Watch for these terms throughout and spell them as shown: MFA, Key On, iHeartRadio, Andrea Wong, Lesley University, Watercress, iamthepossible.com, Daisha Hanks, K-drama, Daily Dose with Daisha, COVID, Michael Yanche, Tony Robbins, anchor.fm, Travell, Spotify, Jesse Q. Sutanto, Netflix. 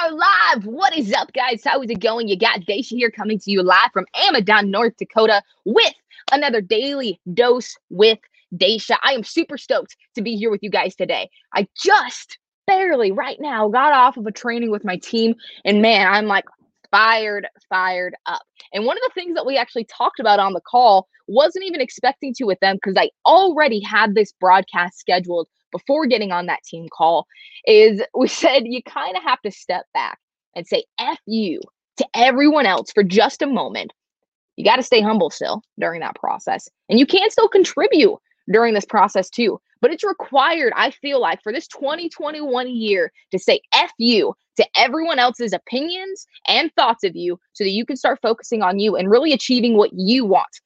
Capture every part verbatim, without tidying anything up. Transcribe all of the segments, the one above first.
are live. What is up, guys? How is it going? You got Daisha here coming to you live from Amadon, North Dakota with another Daily Dose with Daisha. I am super stoked to be here with you guys today. I just barely right now got off of a training with my team, and man, I'm like fired, fired up. And one of the things that we actually talked about on the call, wasn't even expecting to with them because I already had this broadcast scheduled before getting on that team call, is we said you kind of have to step back and say F you to everyone else for just a moment. You got to stay humble still during that process. And you can still contribute during this process too. But it's required, I feel like, for this twenty twenty-one year to say F you to everyone else's opinions and thoughts of you so that you can start focusing on you and really achieving what you want,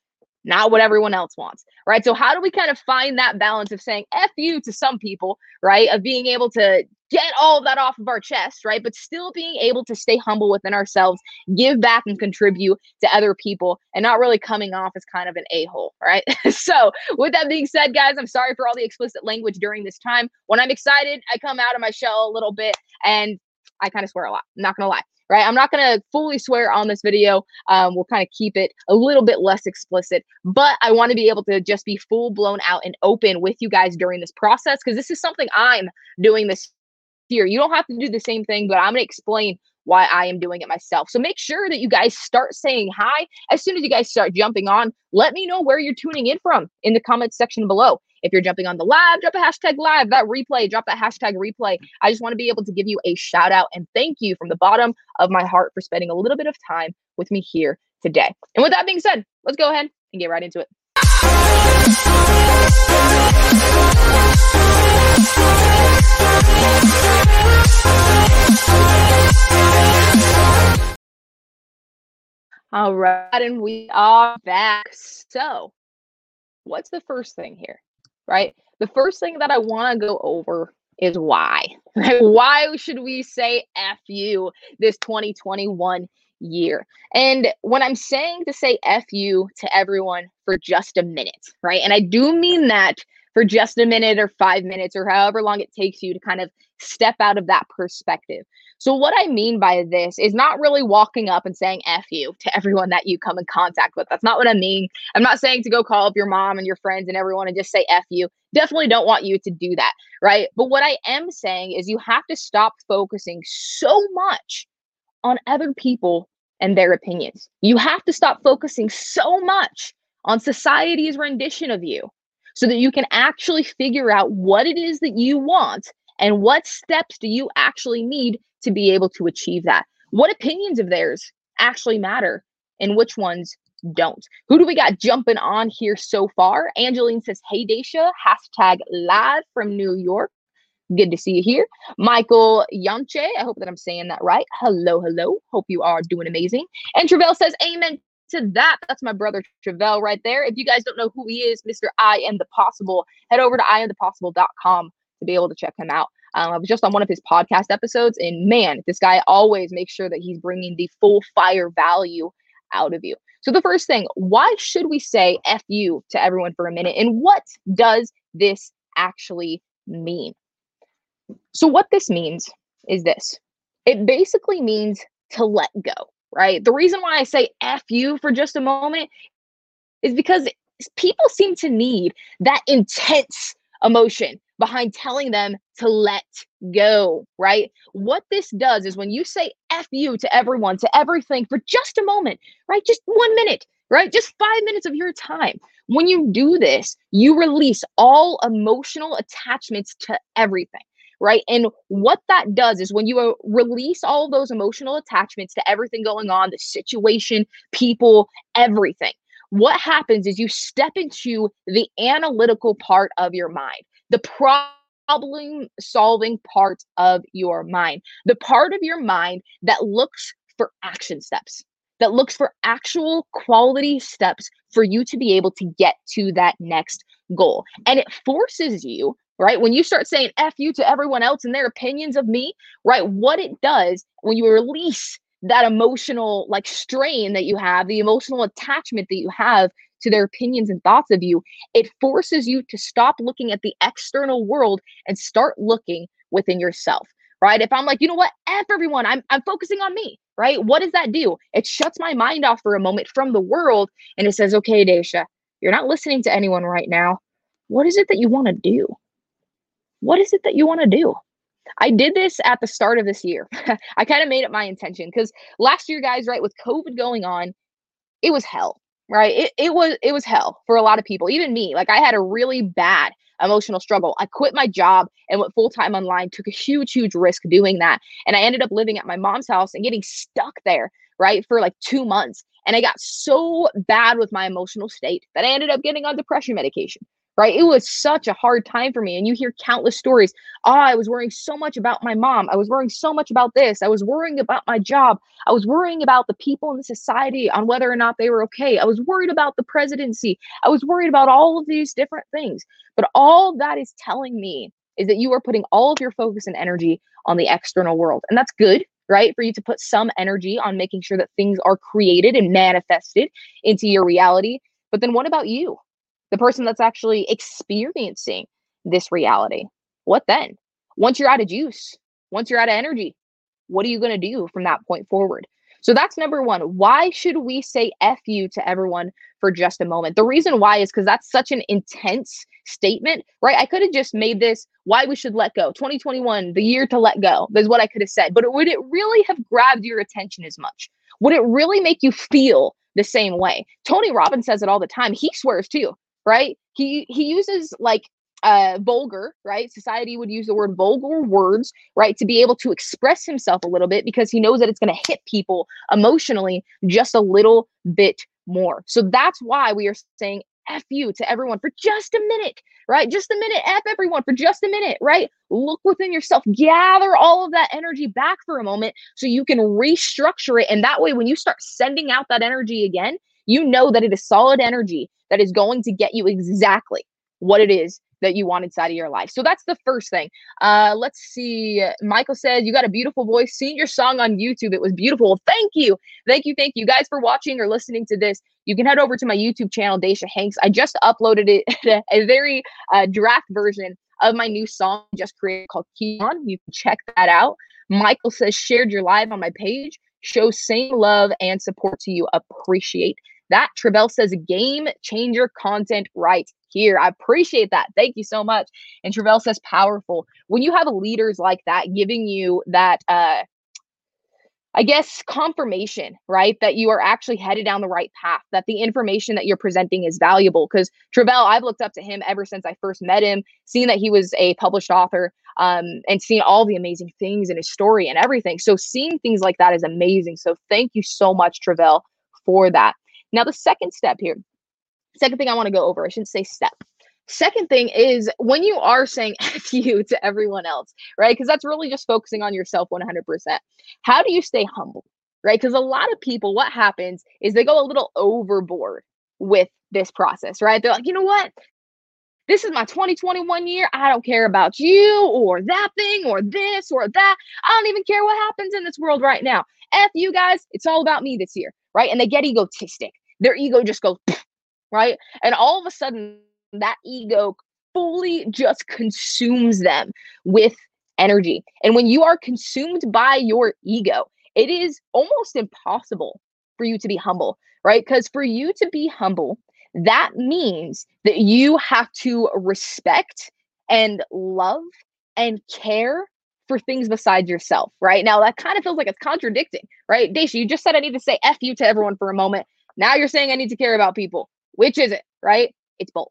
not what everyone else wants, right? So how do we kind of find that balance of saying F you to some people, right? Of being able to get all that off of our chest, right? But still being able to stay humble within ourselves, give back and contribute to other people and not really coming off as kind of an a-hole, right? So with that being said, guys, I'm sorry for all the explicit language during this time. When I'm excited, I come out of my shell a little bit and I kind of swear a lot, I'm not going to lie. Right? I'm not going to fully swear on this video. Um, we'll kind of keep it a little bit less explicit, but I want to be able to just be full blown out and open with you guys during this process because this is something I'm doing this year. You don't have to do the same thing, but I'm going to explain why I am doing it myself. So make sure that you guys start saying hi. As soon as you guys start jumping on, let me know where you're tuning in from in the comments section below. If you're jumping on the live, drop a hashtag live, that replay, drop that hashtag replay. I just want to be able to give you a shout out and thank you from the bottom of my heart for spending a little bit of time with me here today. And with that being said, let's go ahead and get right into it. All right, and we are back. So what's the first thing here? Right? The first thing that I want to go over is why. Right? Why should we say F you this twenty twenty-one year? And when I'm saying to say F you to everyone for just a minute, right? And I do mean that for just a minute or five minutes or however long it takes you to kind of step out of that perspective. So what I mean by this is not really walking up and saying F you to everyone that you come in contact with. That's not what I mean. I'm not saying to go call up your mom and your friends and everyone and just say F you. Definitely don't want you to do that, right? But what I am saying is you have to stop focusing so much on other people and their opinions. You have to stop focusing so much on society's rendition of you so that you can actually figure out what it is that you want and what steps do you actually need to be able to achieve that? What opinions of theirs actually matter and which ones don't? Who do we got jumping on here so far? Angeline says, hey, Daisha, hashtag live from New York. Good to see you here. Michael Yanche, I hope that I'm saying that right. Hello, hello. Hope you are doing amazing. And Travell says, amen to that. That's my brother Travell right there. If you guys don't know who he is, Mister I Am The Possible, head over to i am the possible dot com to be able to check him out. Um, I was just on one of his podcast episodes, and man, this guy always makes sure that he's bringing the full fire value out of you. So the first thing, why should we say F you to everyone for a minute? And what does this actually mean? So what this means is this. It basically means to let go, right? The reason why I say F you for just a moment is because people seem to need that intense emotion behind telling them to let go, right? What this does is when you say F you to everyone, to everything for just a moment, right? Just one minute, right? Just five minutes of your time. When you do this, you release all emotional attachments to everything, right? And what that does is when you release all those emotional attachments to everything going on, the situation, people, everything, what happens is you step into the analytical part of your mind, the problem solving part of your mind, the part of your mind that looks for action steps, that looks for actual quality steps for you to be able to get to that next goal. And it forces you, right? When you start saying F you to everyone else and their opinions of me, right? What it does when you release that emotional like strain that you have, the emotional attachment that you have to their opinions and thoughts of you, it forces you to stop looking at the external world and start looking within yourself, right? If I'm like, you know what, F everyone, I'm I'm focusing on me, right? What does that do? It shuts my mind off for a moment from the world. And it says, okay, Daisha, you're not listening to anyone right now. What is it that you want to do? What is it that you want to do? I did this at the start of this year. I kind of made it my intention because last year, guys, right, with COVID going on, it was hell, right? It, it was it was hell for a lot of people, even me. Like I had a really bad emotional struggle. I quit my job and went full-time online, took a huge, huge risk doing that. And I ended up living at my mom's house and getting stuck there, right, for like two months. And I got so bad with my emotional state that I ended up getting on depression medication. Right? It was such a hard time for me. And you hear countless stories. Oh, I was worrying so much about my mom. I was worrying so much about this. I was worrying about my job. I was worrying about the people in the society on whether or not they were okay. I was worried about the presidency. I was worried about all of these different things. But all that is telling me is that you are putting all of your focus and energy on the external world. And that's good, right? For you to put some energy on making sure that things are created and manifested into your reality. But then what about you? The person that's actually experiencing this reality. What then? Once you're out of juice, once you're out of energy, what are you going to do from that point forward? So that's number one. Why should we say F you to everyone for just a moment? The reason why is because that's such an intense statement, right? I could have just made this why we should let go. twenty twenty-one, the year to let go, is what I could have said. But would it really have grabbed your attention as much? Would it really make you feel the same way? Tony Robbins says it all the time. He swears too. Right? He he uses like uh, vulgar, right? Society would use the word vulgar words, right? To be able to express himself a little bit because he knows that it's going to hit people emotionally just a little bit more. So that's why we are saying F you to everyone for just a minute, right? Just a minute, F everyone for just a minute, right? Look within yourself, gather all of that energy back for a moment so you can restructure it. And that way, when you start sending out that energy again, you know that it is solid energy that is going to get you exactly what it is that you want inside of your life. So that's the first thing. Uh, let's see. Michael says, you got a beautiful voice. Seen your song on YouTube. It was beautiful. Thank you. Thank you. Thank you guys for watching or listening to this. You can head over to my YouTube channel, Daisha Hanks. I just uploaded it, a very uh, draft version of my new song just created called Key On. You can check that out. Michael says, shared your live on my page. Show same love and support to you. Appreciate that. Travell says, game changer content right here. I appreciate that. Thank you so much. And Travell says, powerful. When you have leaders like that giving you that, uh, I guess, confirmation, right? That you are actually headed down the right path, that the information that you're presenting is valuable. Because Travell, I've looked up to him ever since I first met him, seen that he was a published author, um, and seen all the amazing things in his story and everything. So seeing things like that is amazing. So thank you so much, Travell, for that. Now, the second step here, second thing I want to go over, I shouldn't say step. Second thing is when you are saying F you to everyone else, right? Because that's really just focusing on yourself one hundred percent. How do you stay humble, right? Because a lot of people, what happens is they go a little overboard with this process, right? They're like, you know what? This is my twenty twenty-one year. I don't care about you or that thing or this or that. I don't even care what happens in this world right now. F you guys, it's all about me this year, right? And they get egotistic. Their ego just goes, right? And all of a sudden, that ego fully just consumes them with energy. And when you are consumed by your ego, it is almost impossible for you to be humble, right? Because for you to be humble, that means that you have to respect and love and care for things besides yourself, right? Now, that kind of feels like it's contradicting, right? Daisha, you just said I need to say F you to everyone for a moment. Now you're saying I need to care about people. Which is it, right? It's both.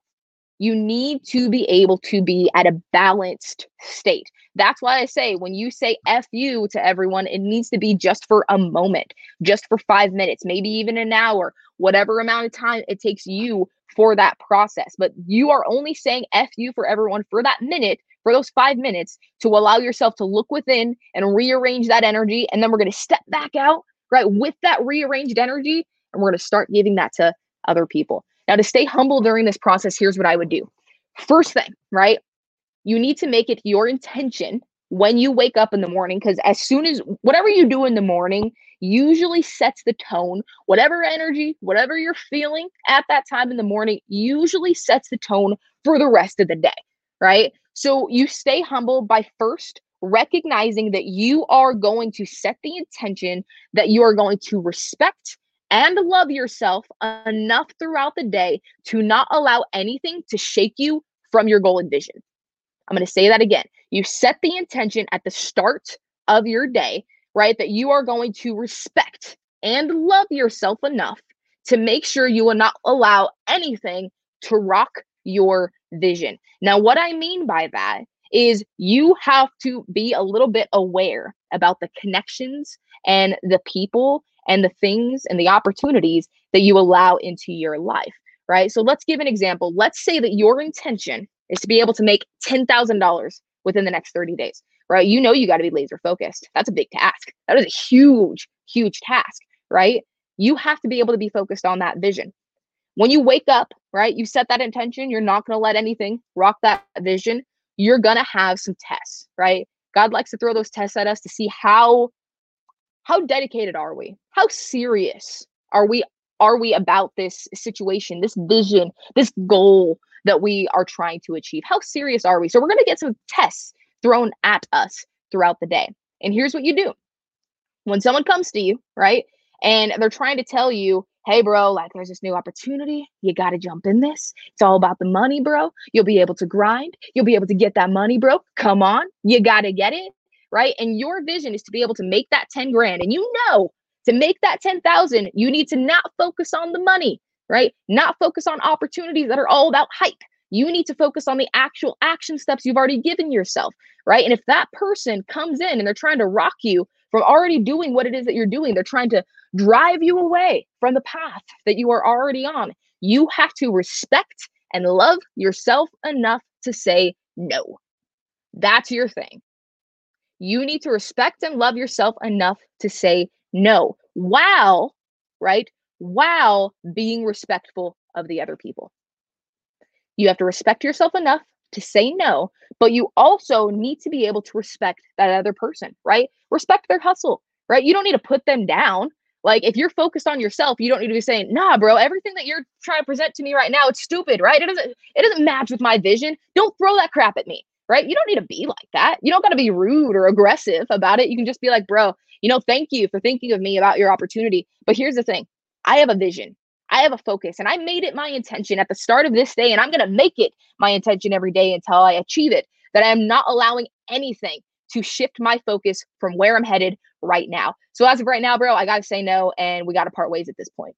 You need to be able to be at a balanced state. That's why I say when you say F you to everyone, it needs to be just for a moment, just for five minutes, maybe even an hour, whatever amount of time it takes you for that process. But you are only saying F you for everyone for that minute, for those five minutes, to allow yourself to look within and rearrange that energy. And then we're going to step back out, right, with that rearranged energy. And we're going to start giving that to other people. Now, to stay humble during this process, here's what I would do. First thing, right? You need to make it your intention when you wake up in the morning, because as soon as whatever you do in the morning usually sets the tone, whatever energy, whatever you're feeling at that time in the morning usually sets the tone for the rest of the day, right? So you stay humble by first recognizing that you are going to set the intention that you are going to respect and love yourself enough throughout the day to not allow anything to shake you from your goal and vision. I'm going to say that again. You set the intention at the start of your day, right? That you are going to respect and love yourself enough to make sure you will not allow anything to rock your vision. Now, what I mean by that is you have to be a little bit aware about the connections and the people and the things and the opportunities that you allow into your life, right? So let's give an example. Let's say that your intention is to be able to make ten thousand dollars within the next thirty days, right? You know, you got to be laser focused. That's a big task. That is a huge, huge task, right? You have to be able to be focused on that vision. When you wake up, right, you set that intention. You're not going to let anything rock that vision. You're going to have some tests, right? God likes to throw those tests at us to see how, how dedicated are we? How serious are we, are we about this situation, this vision, this goal that we are trying to achieve? How serious are we? So we're going to get some tests thrown at us throughout the day. And here's what you do. When someone comes to you, right, and they're trying to tell you, hey, bro, like there's this new opportunity. You got to jump in this. It's all about the money, bro. You'll be able to grind. You'll be able to get that money, bro. Come on. You got to get it. Right. And your vision is to be able to make that ten grand. And you know, to make that ten thousand, you need to not focus on the money, right? Not focus on opportunities that are all about hype. You need to focus on the actual action steps you've already given yourself, right? And if that person comes in and they're trying to rock you from already doing what it is that you're doing, they're trying to drive you away from the path that you are already on. You have to respect and love yourself enough to say no. That's your thing. You need to respect and love yourself enough to say no. While, right? While being respectful of the other people. You have to respect yourself enough to say no, but you also need to be able to respect that other person, right? Respect their hustle, right? You don't need to put them down. Like if you're focused on yourself, you don't need to be saying, nah, bro, everything that you're trying to present to me right now, it's stupid, right? It doesn't, it doesn't match with my vision. Don't throw that crap at me, right? You don't need to be like that. You don't got to be rude or aggressive about it. You can just be like, bro, you know, thank you for thinking of me about your opportunity. But here's the thing. I have a vision. I have a focus and I made it my intention at the start of this day. And I'm going to make it my intention every day until I achieve it, that I am not allowing anything to shift my focus from where I'm headed right now. So as of right now, bro, I got to say no. And we got to part ways at this point.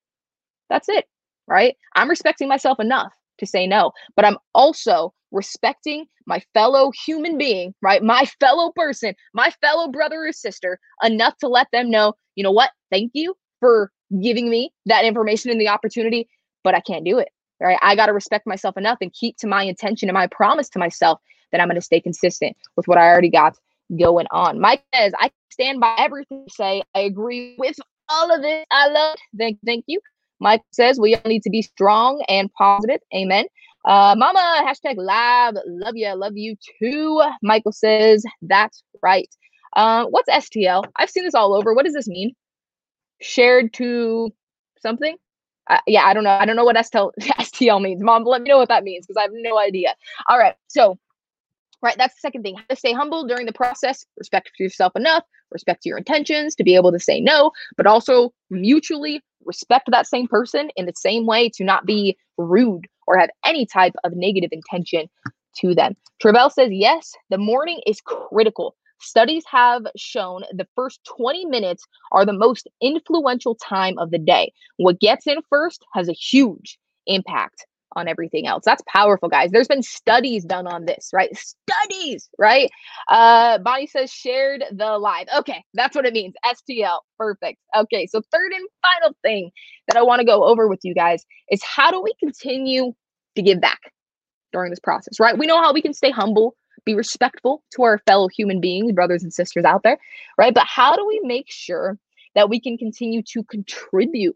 That's it, right? I'm respecting myself enough to say no, but I'm also respecting my fellow human being, right? My fellow person, my fellow brother or sister enough to let them know, you know what? Thank you for giving me that information and the opportunity, but I can't do it, right? I got to respect myself enough and keep to my intention and my promise to myself that I'm going to stay consistent with what I already got going on. Mike says, I stand by everything you say. I agree with all of it. I love it. Thank, thank you. Mike says, we all need to be strong and positive. Amen. Uh, mama, hashtag live. Love you. Love you too. Michael says, that's right. Uh, what's S T L? I've seen this all over. What does this mean? Shared to something? Uh, yeah, I don't know. I don't know what S T L means. Mom, let me know what that means because I have no idea. All right. So, right. That's the second thing. Have to stay humble during the process. Respect yourself enough. Respect your intentions to be able to say no, but also mutually respect that same person in the same way to not be rude or have any type of negative intention to them. Travell says, yes, the morning is critical. Studies have shown the first twenty minutes are the most influential time of the day. What gets in first has a huge impact on everything else. That's powerful, guys. There's been studies done on this, right? Studies, right? Uh, Bonnie says shared the live. Okay, that's what it means. S T L. Perfect. Okay, so third and final thing that I want to go over with you guys is how do we continue to give back during this process, right? We know how we can stay humble, be respectful to our fellow human beings, brothers and sisters out there, right? But how do we make sure that we can continue to contribute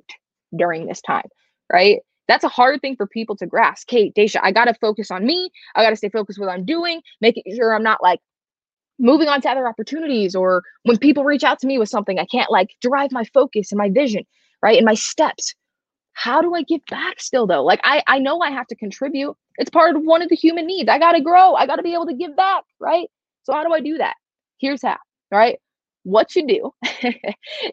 during this time, right? That's a hard thing for people to grasp. Kate, Daisha, I got to focus on me. I got to stay focused with what I'm doing, making sure I'm not like moving on to other opportunities, or when people reach out to me with something, I can't like derive my focus and my vision, right? And my steps. How do I give back still though? Like I, I know I have to contribute. It's part of one of the human needs. I got to grow. I got to be able to give back, right? So how do I do that? Here's how, right? What you do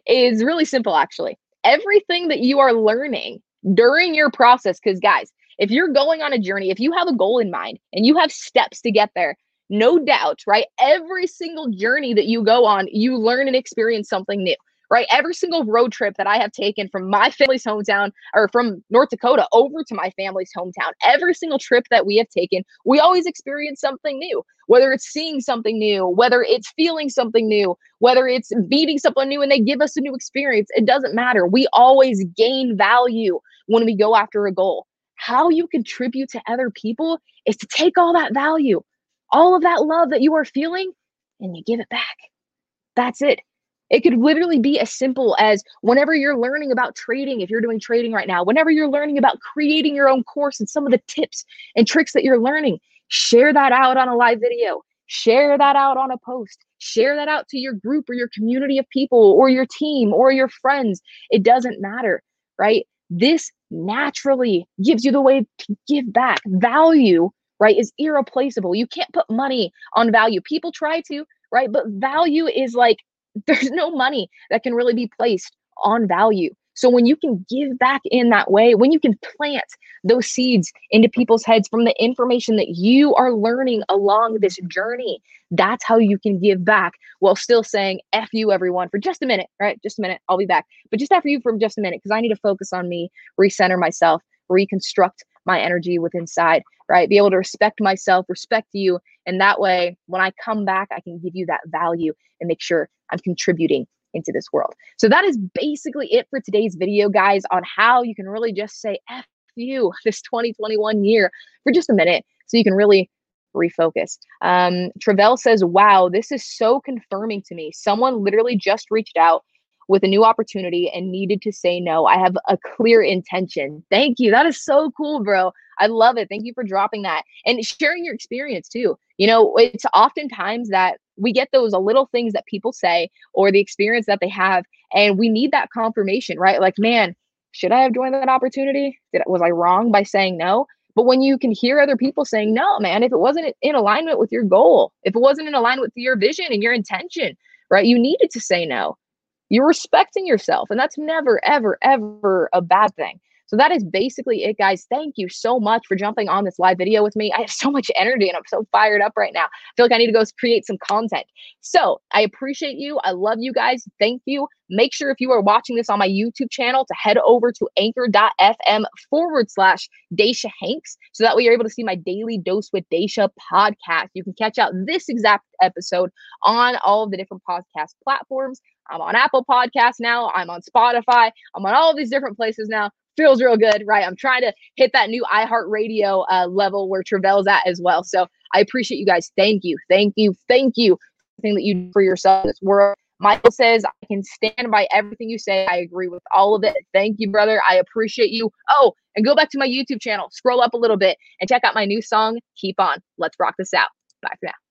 is really simple, actually. Everything that you are learning during your process, because guys, if you're going on a journey, if you have a goal in mind and you have steps to get there, no doubt, right? Every single journey that you go on, you learn and experience something new, right? Every single road trip that I have taken from my family's hometown or from North Dakota over to my family's hometown, every single trip that we have taken, we always experience something new, whether it's seeing something new, whether it's feeling something new, whether it's meeting someone new and they give us a new experience. It doesn't matter. We always gain value when we go after a goal. How you contribute to other people is to take all that value, all of that love that you are feeling, and you give it back. That's it. It could literally be as simple as whenever you're learning about trading, if you're doing trading right now, whenever you're learning about creating your own course and some of the tips and tricks that you're learning, share that out on a live video, share that out on a post, share that out to your group or your community of people or your team or your friends. It doesn't matter, right? This naturally gives you the way to give back. Value, right, is irreplaceable. You can't put money on value. People try to, right? But value is like, there's no money that can really be placed on value. So when you can give back in that way, when you can plant those seeds into people's heads from the information that you are learning along this journey, that's how you can give back while still saying, F you everyone for just a minute, right? Just a minute, I'll be back. But just after you for just a minute, because I need to focus on me, recenter myself, reconstruct my energy with inside, right? Be able to respect myself, respect you. And that way, when I come back, I can give you that value and make sure I'm contributing into this world. So that is basically it for today's video, guys, on how you can really just say F you this twenty twenty-one year for just a minute so you can really refocus. Um, Travell says, wow, this is so confirming to me. Someone literally just reached out with a new opportunity and needed to say no. I have a clear intention. Thank you. That is so cool, bro. I love it. Thank you for dropping that and sharing your experience too. You know, it's oftentimes that we get those little things that people say or the experience that they have, and we need that confirmation, right? Like, man, should I have joined that opportunity? Did, was I wrong by saying no? But when you can hear other people saying, no, man, if it wasn't in alignment with your goal, if it wasn't in alignment with your vision and your intention, right, you needed to say no. You're respecting yourself, and that's never, ever, ever a bad thing. So that is basically it, guys. Thank you so much for jumping on this live video with me. I have so much energy and I'm so fired up right now. I feel like I need to go create some content. So I appreciate you. I love you guys. Thank you. Make sure if you are watching this on my YouTube channel to head over to anchor.fm forward slash Daisha Hanks. So that way you're able to see my Daily Dose with Daisha podcast. You can catch out this exact episode on all of the different podcast platforms. I'm on Apple Podcasts now. I'm on Spotify. I'm on all of these different places now. Feels real good, right? I'm trying to hit that new iHeartRadio uh, level where Travell's at as well. So I appreciate you guys. Thank you. Thank you. Thank you. Everything that you do for yourself in this world. Michael says, I can stand by everything you say. I agree with all of it. Thank you, brother. I appreciate you. Oh, and go back to my YouTube channel. Scroll up a little bit and check out my new song, Keep On. Let's rock this out. Bye for now.